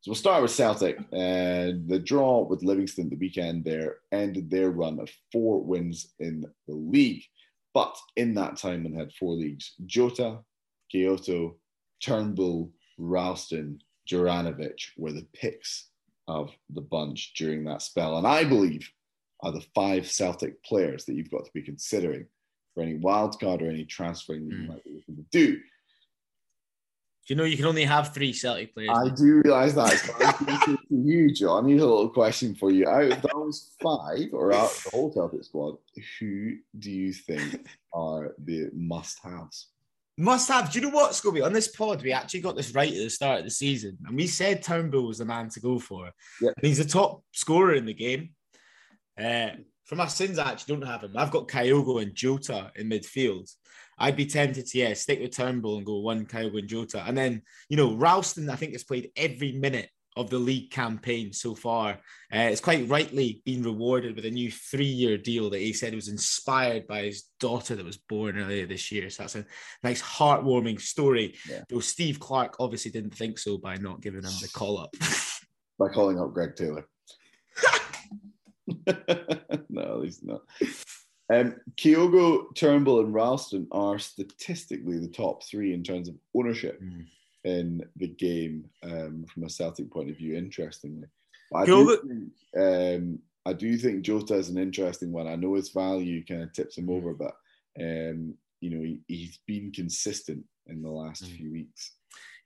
So we'll start with Celtic. The draw with Livingston the weekend there ended their run of 4 wins in the league. But in that time, they had 4 leagues. Jota, Kyogo, Turnbull, Ralston, Juranovic were the picks of the bunch during that spell. And I believe are the 5 Celtic players that you've got to be considering for any wildcard or any transferring that you might be looking to do. You know, you can only have 3 Celtic players. I do realise that. So I was going to say to you, John, here's a little question for you. Out of those 5, or out of the whole Celtic squad, who do you think are the must-haves? Must-haves? Do you know what, Scobie? On this pod, we actually got this right at the start of the season, and we said Turnbull was the man to go for. Yep. And he's the top scorer in the game. For my sins, I actually don't have him. I've got Kyogo and Jota in midfield. I'd be tempted to, stick with Turnbull and go one Kyogo and Jota. And then, Ralston, I think, has played every minute of the league campaign so far. It's quite rightly been rewarded with a new 3-year deal that he said was inspired by his daughter that was born earlier this year. So that's a nice heartwarming story. Yeah. Though Steve Clark obviously didn't think so by not giving him the call-up. By calling up Greg Taylor. No, at least not. Kyogo, Turnbull and Ralston are statistically the top 3 in terms of ownership in the game from a Celtic point of view, interestingly. But I do think Jota is an interesting one. I know his value kind of tips him over, but he's been consistent in the last few weeks.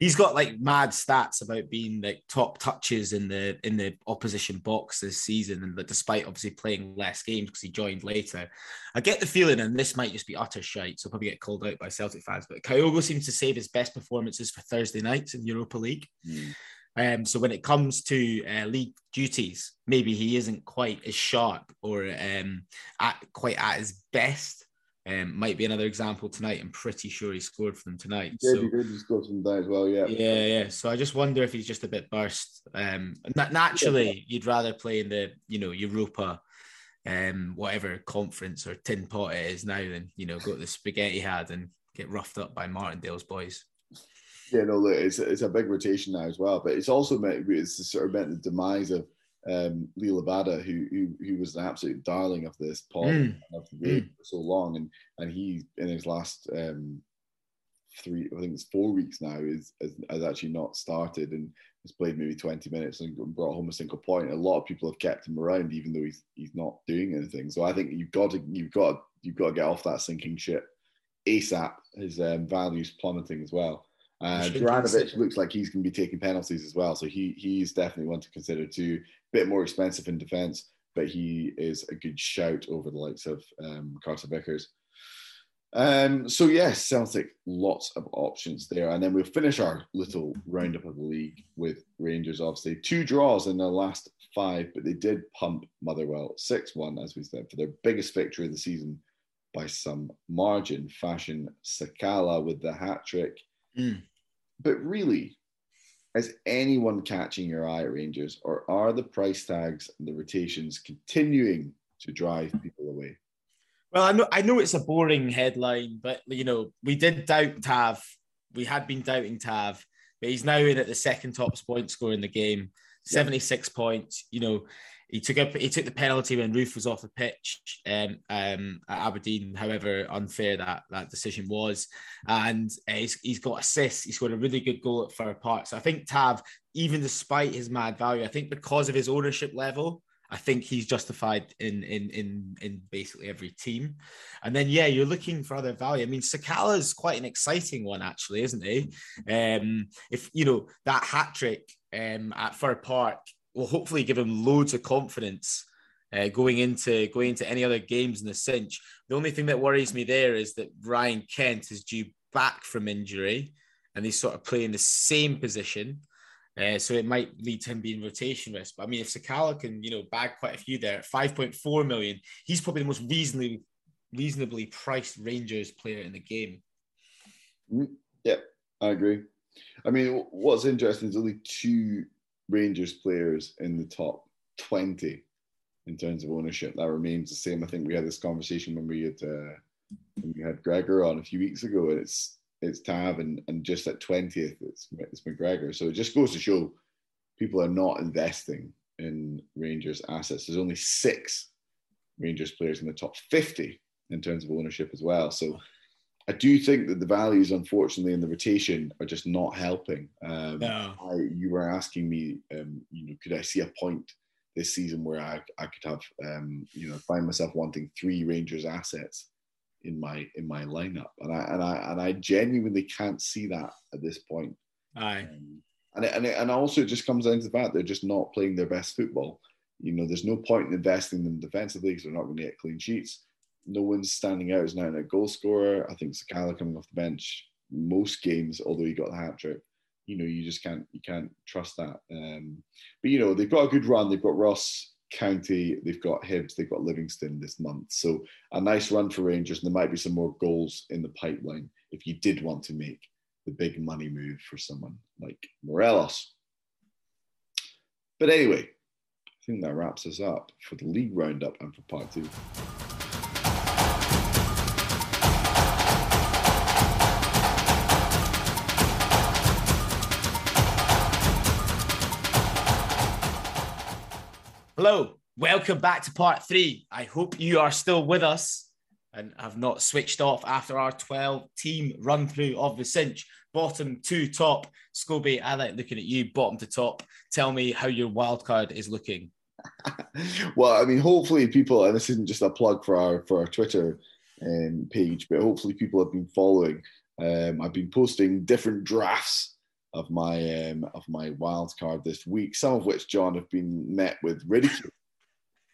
He's got like mad stats about being like top touches in the opposition box this season, and despite obviously playing less games because he joined later. I get the feeling, and this might just be utter shite, so I'll probably get called out by Celtic fans, but Kyogo seems to save his best performances for Thursday nights in Europa League. So when it comes to league duties, maybe he isn't quite as sharp or quite at his best. Might be another example tonight. I'm pretty sure he scored for them tonight. He scored for them tonight as well, yeah. Yeah. So I just wonder if he's just a bit burst. Naturally, you'd rather play in the, Europa, whatever conference or tin pot it is now than, go to the spaghetti had and get roughed up by Martindale's boys. Yeah, no, look, it's a big rotation now as well, but it's also meant the demise of Lee Labada, who was an absolute darling of this pod of the game for so long, and he in his last 4 weeks now has actually not started and has played maybe 20 minutes and brought home a single point. A lot of people have kept him around even though he's not doing anything. So I think you've got to get off that sinking ship ASAP. His value's plummeting as well. Juranovic looks like he's going to be taking penalties as well, so he's definitely one to consider too. Bit more expensive in defence, but he is a good shout over the likes of Carter Vickers. So yes, Celtic, lots of options there. And then we'll finish our little roundup of the league with Rangers, obviously. 2 draws in their last 5, but they did pump Motherwell 6-1, as we said, for their biggest victory of the season by some margin. Fashion Sakala with the hat-trick. But really, is anyone catching your eye at Rangers, or are the price tags and the rotations continuing to drive people away? Well, I know it's a boring headline, but, we did doubt Tav. We had been doubting Tav, but he's now in at the second top point scorer in the game, 76 points. He took the penalty when Roof was off the pitch at Aberdeen, however unfair that decision was. And he's got assists. He scored a really good goal at Fir Park. So I think Tav, even despite his mad value, I think because of his ownership level, I think he's justified in basically every team. And then, yeah, you're looking for other value. I mean, Sakala's quite an exciting one, actually, isn't he? If, you know, that hat-trick at Fir Park will hopefully give him loads of confidence going into any other games in the cinch. The only thing that worries me there is that Ryan Kent is due back from injury and they sort of play in the same position. So it might lead to him being rotation risk. But I mean, if Sakala can, you know, bag quite a few there at 5.4 million, he's probably the most reasonably priced Rangers player in the game. Yeah, I agree. I mean, what's interesting is only two Rangers players in the top 20 in terms of ownership. That remains the same. I think we had this conversation when we had Gregor on a few weeks ago, and it's Tav and just at 20th it's McGregor. So it just goes to show people are not investing in Rangers assets. There's only 6 Rangers players in the top 50 in terms of ownership as well. So I do think that the values, unfortunately, in the rotation are just not helping. No. You were asking me, could I see a point this season where I could have, find myself wanting 3 Rangers assets in my lineup, and I genuinely can't see that at this point. Aye. And also it just comes down to the fact they're just not playing their best football. You know, there's no point in investing them defensively because they're not going to get clean sheets. No one's standing out as an out-and-out goal scorer. I think Sakala coming off the bench most games, although he got the hat trick. You know, you just can't trust that. But you know, they've got a good run. They've got Ross County, they've got Hibs, they've got Livingston this month. So a nice run for Rangers, and there might be some more goals in the pipeline if you did want to make the big money move for someone like Morelos. But anyway, I think that wraps us up for the league roundup and for part 2. Hello, welcome back to part 3. I hope you are still with us and have not switched off after our 12-team run-through of the cinch. Bottom to top. Scobie, I like looking at you bottom to top. Tell me how your wildcard is looking. Well, I mean, hopefully people, and this isn't just a plug for our Twitter page, but hopefully people have been following. I've been posting different drafts of my wild card this week, some of which, John, have been met with ridicule.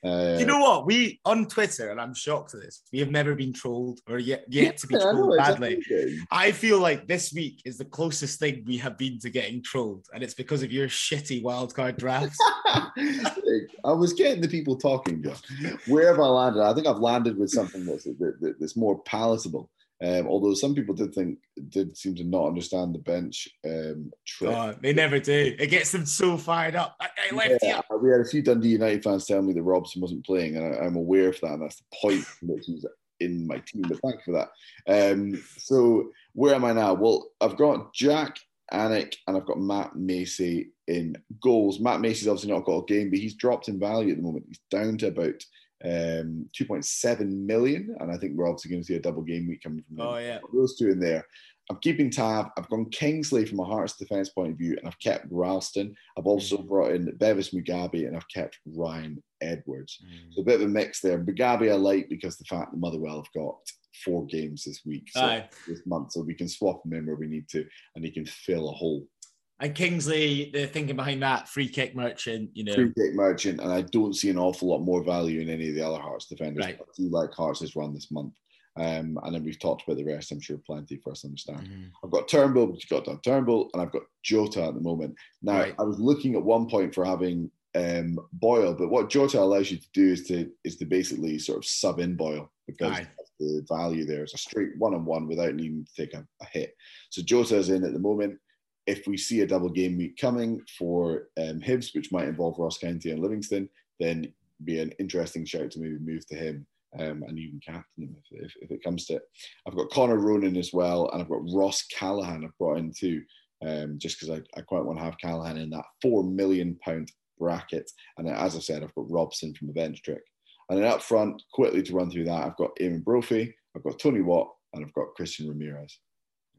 You know what? We, on Twitter, and I'm shocked at this, we have never been trolled or yet to be trolled badly. Exactly. I feel like this week is the closest thing we have been to getting trolled, and it's because of your shitty wildcard drafts. I was getting the people talking, John. Where have I landed? I think I've landed with something that's more palatable. Although some people did seem to not understand the bench trick. Oh, they never do. It gets them so fired up. I left you. We had a few Dundee United fans tell me that Robson wasn't playing, and I'm aware of that, and that's the point that he's in my team. But thank you for that. So where am I now? Well, I've got Jack Anick and I've got Matt Macy in goals. Matt Macy's obviously not got a game, but he's dropped in value at the moment. He's down to about 2.7 million, and I think we're obviously going to see a double game week coming from those two in there. I'm keeping Tab. I've gone Kingsley from a Hearts defence point of view, and I've kept Ralston. I've also brought in Bevis Mugabe, and I've kept Ryan Edwards. So a bit of a mix there. Mugabe I like because the fact that Motherwell have got 4 games this month, so we can swap him in where we need to, and he can fill a hole. And Kingsley, the thinking behind that, free kick merchant, and I don't see an awful lot more value in any of the other Hearts defenders. Right. I do like Hearts' run this month. And then we've talked about the rest, I'm sure, plenty for us to understand. I've got Turnbull, which got done Turnbull, and I've got Jota at the moment. Now, right. I was looking at one point for having Boyle, but what Jota allows you to do is to basically sort of sub in Boyle because the value there is a straight one-on-one without needing to take a hit. So Jota's in at the moment. If we see a double game week coming for Hibs, which might involve Ross County and Livingston, then it'd be an interesting shout to maybe move to him and even captain him if it comes to it. I've got Connor Ronan as well, and I've got Ross Callachan I've brought in too, just because I quite want to have Callachan in that £4 million bracket. And as I said, I've got Robson from a bench trick. And then up front, quickly to run through that, I've got Eamon Brophy, I've got Tony Watt, and I've got Christian Ramirez.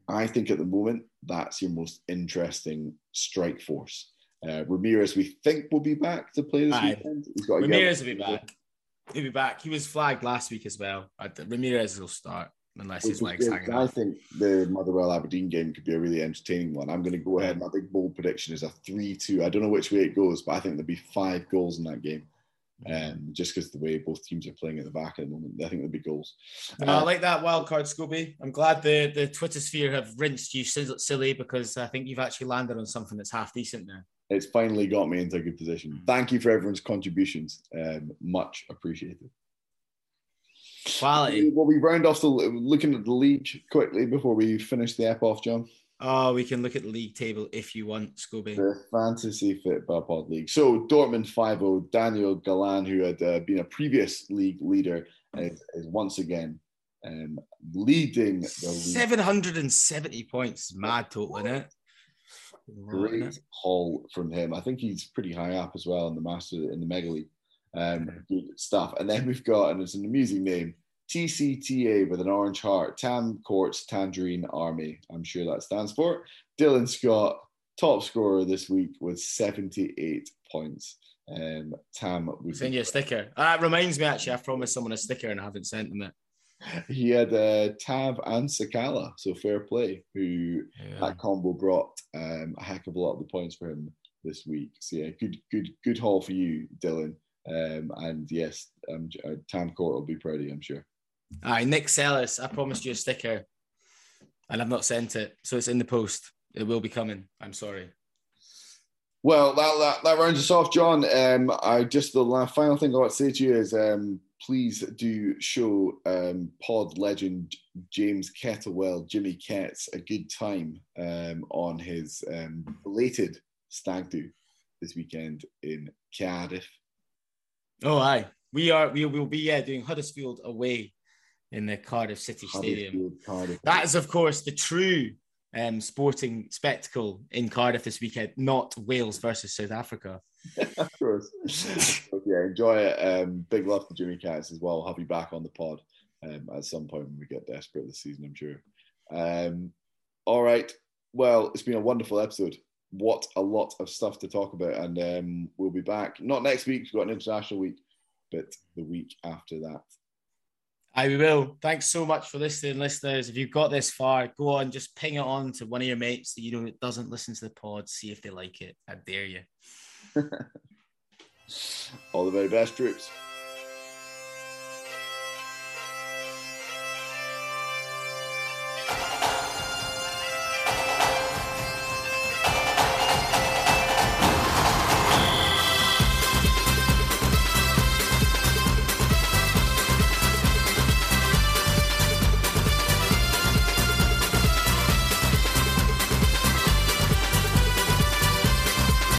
I think at the moment, that's your most interesting strike force. Ramirez, we think, will be back to play this weekend. Ramirez will be back. He'll be back. He was flagged last week as well. Ramirez will start unless his legs hanging out. I think the Motherwell-Aberdeen game could be a really entertaining one. I'm going to go ahead. My big bold prediction is a 3-2. I don't know which way it goes, but I think there'll be 5 goals in that game. Just because the way both teams are playing at the back at the moment, I think there'll be goals. I like that wild card, Scobie. I'm glad the Twitter sphere have rinsed you silly, because I think you've actually landed on something that's half decent now. It's finally got me into a good position. Thank you for everyone's contributions. Much appreciated. Quality. Well, we round off looking at the league quickly before we finish the app off, John. Oh, we can look at the league table if you want, Scobie. The Fantasy Fitback Pod League. So Dortmund 5-0, Daniel Galan, who had been a previous league leader, is once again leading the league. 770 points. Mad total, isn't it? Great haul from him. I think he's pretty high up as well in the Mega League. Good stuff. And then we've got, and it's an amusing name, TCTA with an orange heart, Tam Courts Tangerine Army, I'm sure that stands for. Dylan Scott, top scorer this week with 78 points. Tam, we send you a sticker. That reminds me, actually, I promised someone a sticker and I haven't sent them it. He had Tav and Sakala, so fair play, that combo brought a heck of a lot of the points for him this week. So yeah, good haul for you, Dylan. And yes, Tam Court will be proud of you, I'm sure. Aye, Nick Sellis, I promised you a sticker and I've not sent it, so it's in the post. It will be coming. I'm sorry. Well, that rounds us off, John. Final thing I want to say to you is please do show pod legend James Kettlewell, Jimmy Ketts, a good time on his belated stag do this weekend in Cardiff. Oh, aye. We will be doing Huddersfield away in the Cardiff City Stadium. Cardiff. That is, of course, the true sporting spectacle in Cardiff this weekend, not Wales versus South Africa. Of course. Yeah, enjoy it. Big love to Jimmy Ketts as well. I'll be back on the pod at some point when we get desperate this season, I'm sure. All right. Well, it's been a wonderful episode. What a lot of stuff to talk about, and we'll be back, not next week, we've got an international week, but the week after that. We will. Thanks so much for listening, listeners. If you've got this far, go on, just ping it on to one of your mates that you know that doesn't listen to the pod, see if they like it. I dare you. All the very best, troops.